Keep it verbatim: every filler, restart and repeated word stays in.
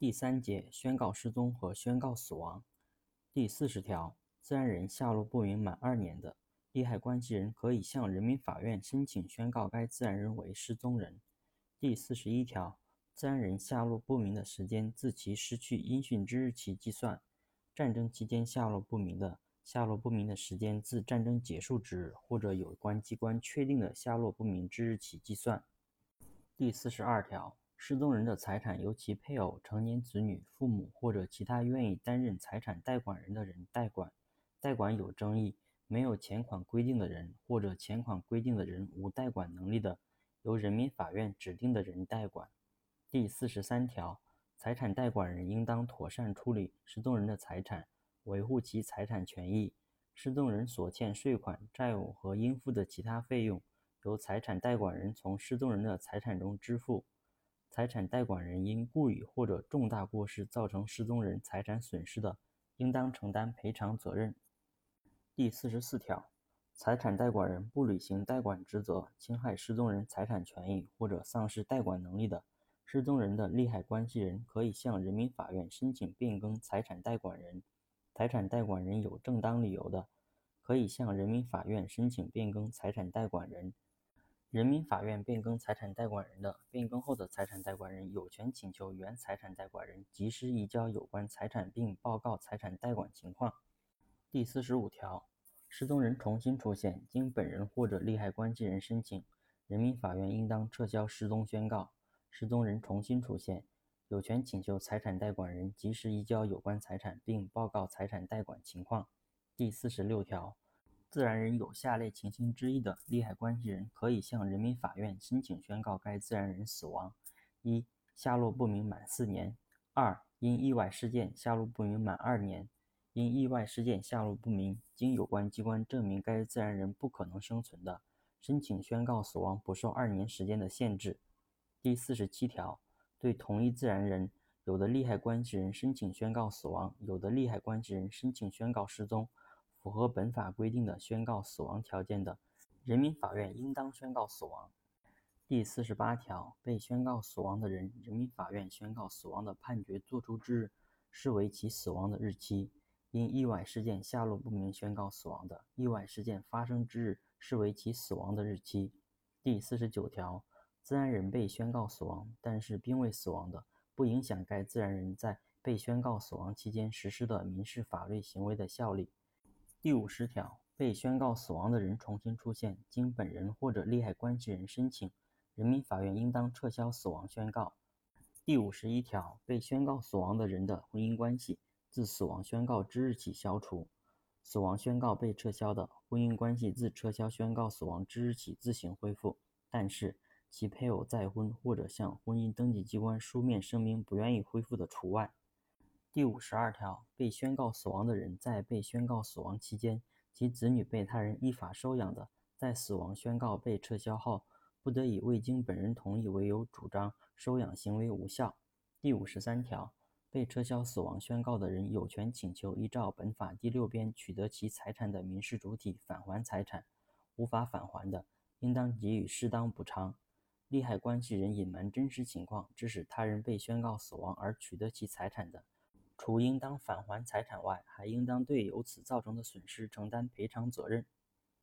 第三节宣告失踪和宣告死亡。第四十条，自然人下落不明满二年的，利害关系人可以向人民法院申请宣告该自然人为失踪人。第四十一条，自然人下落不明的时间自其失去音讯之日起计算。战争期间下落不明的，下落不明的时间自战争结束之日或者有关机关确定的下落不明之日起计算。第四十二条，失踪人的财产由其配偶、成年子女、父母或者其他愿意担任财产代管人的人代管，代管有争议、没有前款规定的人或者前款规定的人无代管能力的，由人民法院指定的人代管。第四十三条，财产代管人应当妥善处理失踪人的财产，维护其财产权益。失踪人所欠税款、债务和应付的其他费用，由财产代管人从失踪人的财产中支付。财产代管人因故意或者重大过失造成失踪人财产损失的，应当承担赔偿责任。第四十四条，财产代管人不履行代管职责，侵害失踪人财产权益或者丧失代管能力的，失踪人的利害关系人可以向人民法院申请变更财产代管人。财产代管人有正当理由的，可以向人民法院申请变更财产代管人。人民法院变更财产代管人的，变更后的财产代管人有权请求原财产代管人及时移交有关财产并报告财产代管情况。第四十五条，失踪人重新出现，经本人或者利害关系人申请，人民法院应当撤销失踪宣告。失踪人重新出现，有权请求财产代管人及时移交有关财产并报告财产代管情况。第四十六条，自然人有下列情形之一的，利害关系人可以向人民法院申请宣告该自然人死亡：一、下落不明满四年；二、因意外事件下落不明满二年；因意外事件下落不明，经有关机关证明该自然人不可能生存的，申请宣告死亡不受二年时间的限制。第四十七条，对同一自然人，有的利害关系人申请宣告死亡，有的利害关系人申请宣告失踪，符合本法规定的宣告死亡条件的，人民法院应当宣告死亡。第四十八条，被宣告死亡的人，人民法院宣告死亡的判决作出之日，视为其死亡的日期；因意外事件下落不明宣告死亡的，意外事件发生之日，视为其死亡的日期。第四十九条，自然人被宣告死亡，但是并未死亡的，不影响该自然人在被宣告死亡期间实施的民事法律行为的效力。第五十条，被宣告死亡的人重新出现，经本人或者利害关系人申请，人民法院应当撤销死亡宣告。第五十一条，被宣告死亡的人的婚姻关系自死亡宣告之日起消除，死亡宣告被撤销的，婚姻关系自撤销宣告死亡之日起自行恢复，但是其配偶再婚或者向婚姻登记机关书面声明不愿意恢复的除外。第五十二条，被宣告死亡的人在被宣告死亡期间，其子女被他人依法收养的，在死亡宣告被撤销后，不得以未经本人同意为由主张收养行为无效。第五十三条，被撤销死亡宣告的人有权请求依照本法第六编取得其财产的民事主体返还财产，无法返还的，应当给予适当补偿。利害关系人隐瞒真实情况，致使他人被宣告死亡而取得其财产的，除应当返还财产外，还应当对由此造成的损失承担赔偿责任。